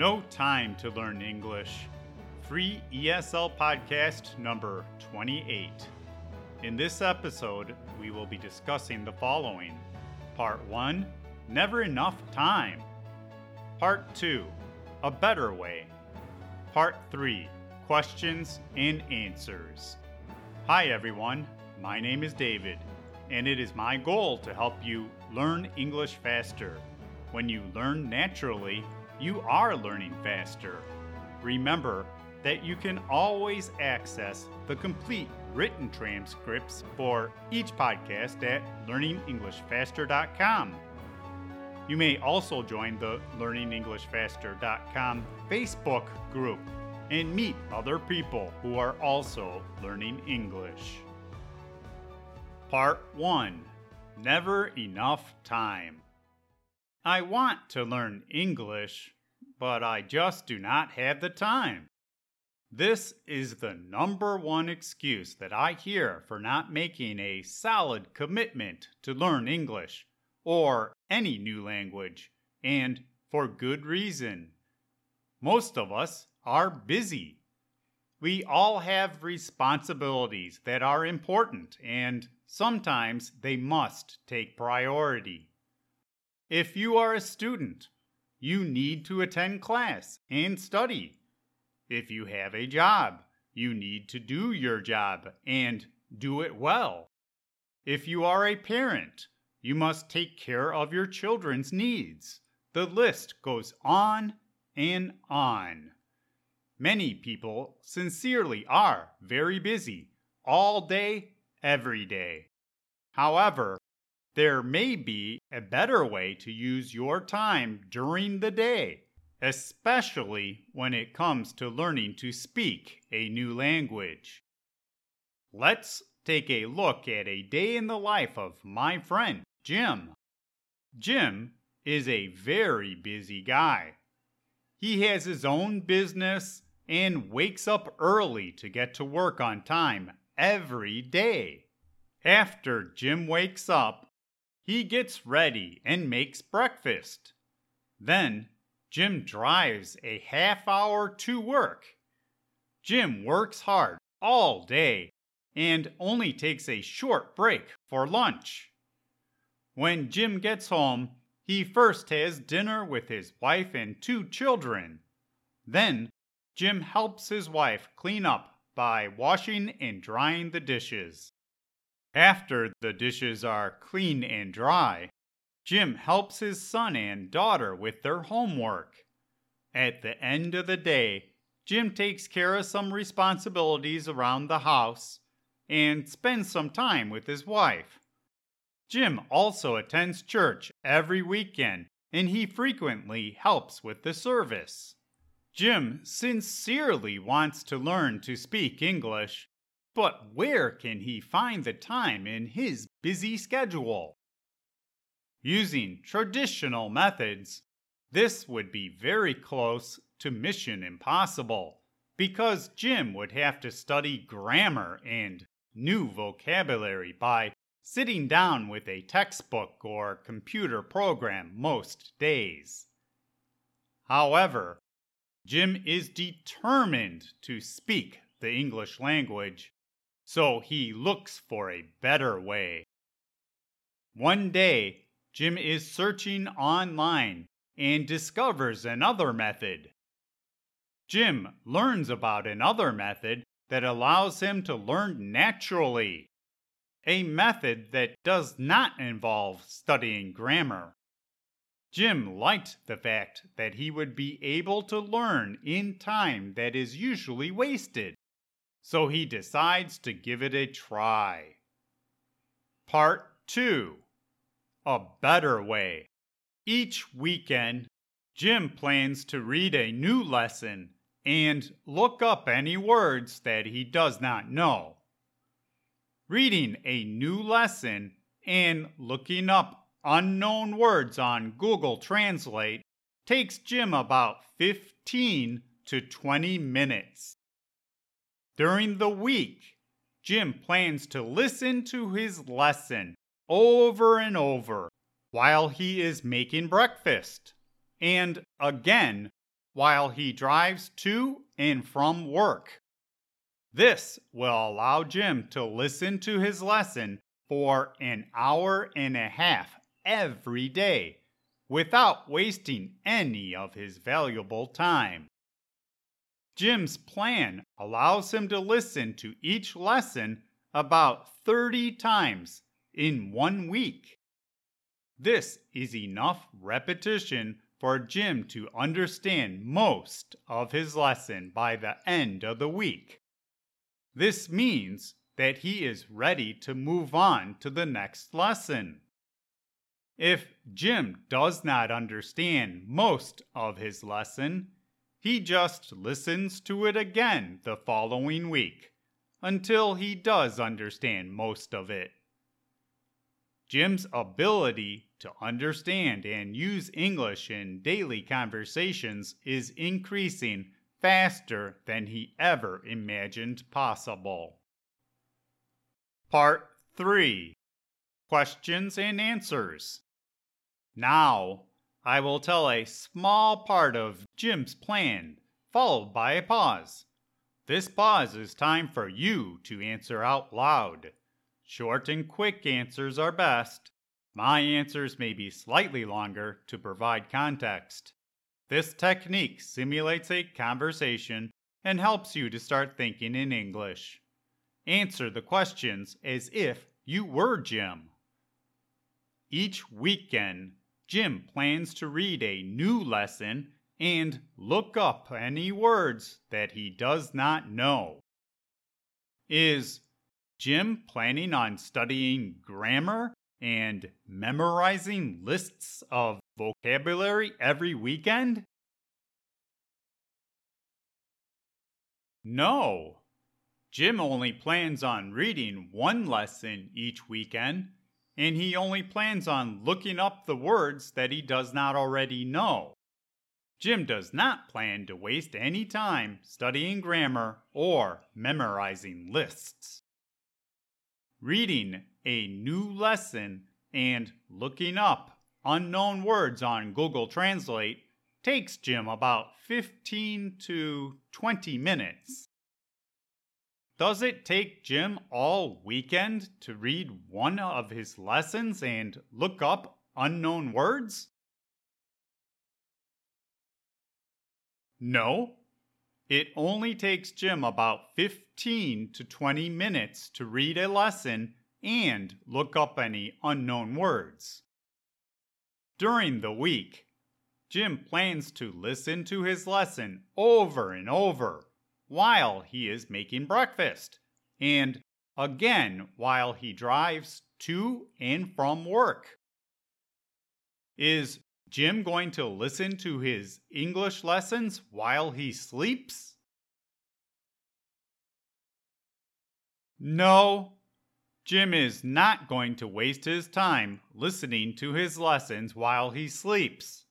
No Time to Learn English, free ESL podcast number 28. In this episode, we will be discussing the following. Part 1, Never Enough Time. Part 2, A Better Way. Part 3, Questions and Answers. Hi everyone, my name is David, and it is my goal to help you learn English faster. When you learn naturally, you are learning faster. Remember that you can always access the complete written transcripts for each podcast at LearningEnglishFaster.com. You may also join the LearningEnglishFaster.com Facebook group and meet other people who are also learning English. Part 1. Never Enough Time. I want to learn English, but I just do not have the time. This is the number one excuse that I hear for not making a solid commitment to learn English or any new language, and for good reason. Most of us are busy. We all have responsibilities that are important, and sometimes they must take priority. If you are a student, you need to attend class and study. If you have a job, you need to do your job and do it well. If you are a parent, you must take care of your children's needs. The list goes on and on. Many people sincerely are very busy all day, every day. However, there may be a better way to use your time during the day, especially when it comes to learning to speak a new language. Let's take a look at a day in the life of my friend, Jim. Jim is a very busy guy. He has his own business and wakes up early to get to work on time every day. After Jim wakes up, he gets ready and makes breakfast. Then, Jim drives a half hour to work. Jim works hard all day and only takes a short break for lunch. When Jim gets home, he first has dinner with his wife and two children. Then, Jim helps his wife clean up by washing and drying the dishes. After the dishes are clean and dry, Jim helps his son and daughter with their homework. At the end of the day, Jim takes care of some responsibilities around the house and spends some time with his wife. Jim also attends church every weekend, and he frequently helps with the service. Jim sincerely wants to learn to speak English, but where can he find the time in his busy schedule? Using traditional methods, this would be very close to Mission Impossible because Jim would have to study grammar and new vocabulary by sitting down with a textbook or computer program most days. However, Jim is determined to speak the English language, so he looks for a better way. One day, Jim is searching online and discovers another method. Jim learns about another method that allows him to learn naturally, a method that does not involve studying grammar. Jim liked the fact that he would be able to learn in time that is usually wasted, so he decides to give it a try. Part 2. A Better Way. Each weekend, Jim plans to read a new lesson and look up any words that he does not know. Reading a new lesson and looking up unknown words on Google Translate takes Jim about 15 to 20 minutes. During the week, Jim plans to listen to his lesson over and over while he is making breakfast, and again while he drives to and from work. This will allow Jim to listen to his lesson for an hour and a half every day without wasting any of his valuable time. Jim's plan allows him to listen to each lesson about 30 times in 1 week. This is enough repetition for Jim to understand most of his lesson by the end of the week. This means that he is ready to move on to the next lesson. If Jim does not understand most of his lesson, he just listens to it again the following week until he does understand most of it. Jim's ability to understand and use English in daily conversations is increasing faster than he ever imagined possible. Part 3. Questions and Answers. Now, I will tell a small part of Jim's plan, followed by a pause. This pause is time for you to answer out loud. Short and quick answers are best. My answers may be slightly longer to provide context. This technique simulates a conversation and helps you to start thinking in English. Answer the questions as if you were Jim. Each weekend, Jim plans to read a new lesson and look up any words that he does not know. Is Jim planning on studying grammar and memorizing lists of vocabulary every weekend? No. Jim only plans on reading one lesson each weekend, and he only plans on looking up the words that he does not already know. Jim does not plan to waste any time studying grammar or memorizing lists. Reading a new lesson and looking up unknown words on Google Translate takes Jim about 15 to 20 minutes. Does it take Jim all weekend to read one of his lessons and look up unknown words? No. It only takes Jim about 15 to 20 minutes to read a lesson and look up any unknown words. During the week, Jim plans to listen to his lesson over and over while he is making breakfast, and again while he drives to and from work. Is Jim going to listen to his English lessons while he sleeps? No, Jim is not going to waste his time listening to his lessons while he sleeps.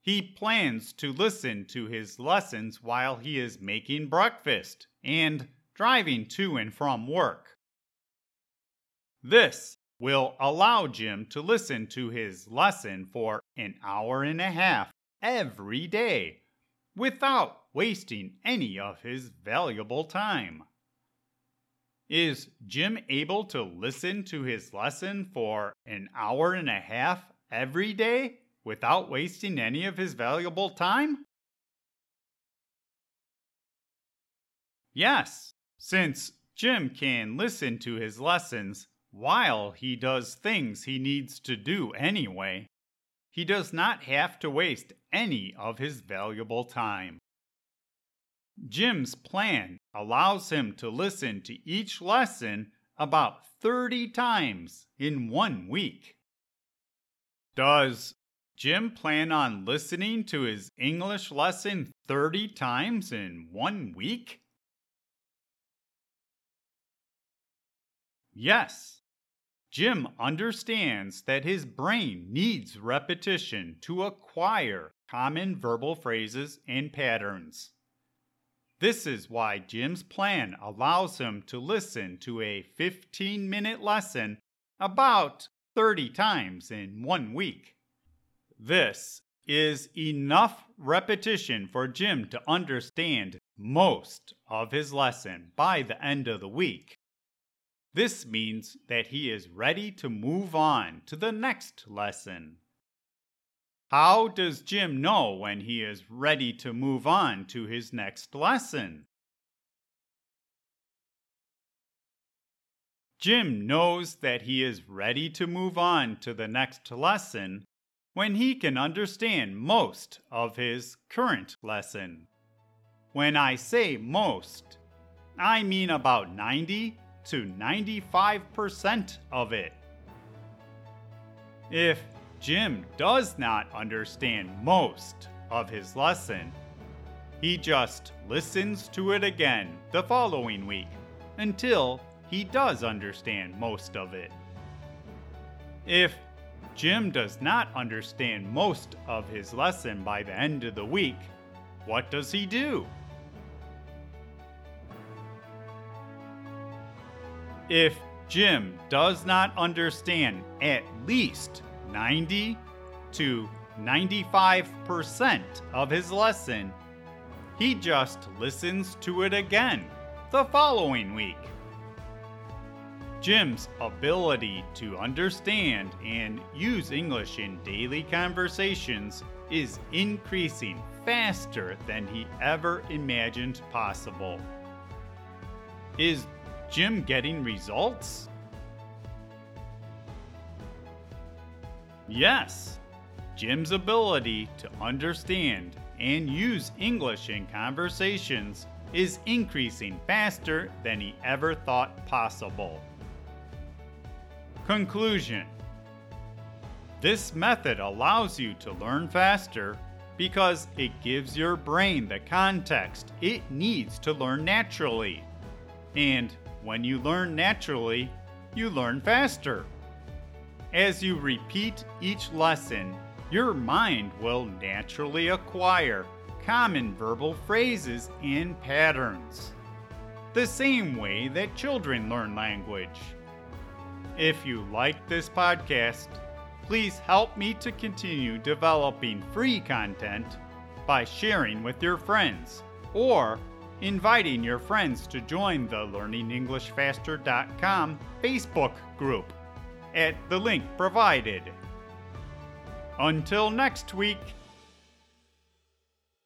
He plans to listen to his lessons while he is making breakfast and driving to and from work. This will allow Jim to listen to his lesson for an hour and a half every day without wasting any of his valuable time. Is Jim able to listen to his lesson for an hour and a half every day without wasting any of his valuable time? Yes, since Jim can listen to his lessons while he does things he needs to do anyway, he does not have to waste any of his valuable time. Jim's plan allows him to listen to each lesson about 30 times in 1 week. Does Jim plan on listening to his English lesson 30 times in 1 week? Yes. Jim understands that his brain needs repetition to acquire common verbal phrases and patterns. This is why Jim's plan allows him to listen to a 15-minute lesson about 30 times in 1 week. This is enough repetition for Jim to understand most of his lesson by the end of the week. This means that he is ready to move on to the next lesson. How does Jim know when he is ready to move on to his next lesson? Jim knows that he is ready to move on to the next lesson when he can understand most of his current lesson. When I say most, I mean about 90 to 95% of it. If Jim does not understand most of his lesson, he just listens to it again the following week until he does understand most of it. If Jim does not understand most of his lesson by the end of the week, what does he do? If Jim does not understand at least 90 to 95% of his lesson, he just listens to it again the following week. Jim's ability to understand and use English in daily conversations is increasing faster than he ever imagined possible. Is Jim getting results? Yes, Jim's ability to understand and use English in conversations is increasing faster than he ever thought possible. Conclusion: this method allows you to learn faster because it gives your brain the context it needs to learn naturally. And when you learn naturally, you learn faster. As you repeat each lesson, your mind will naturally acquire common verbal phrases and patterns, the same way that children learn language. If you like this podcast, please help me to continue developing free content by sharing with your friends or inviting your friends to join the LearningEnglishFaster.com Facebook group at the link provided. Until next week.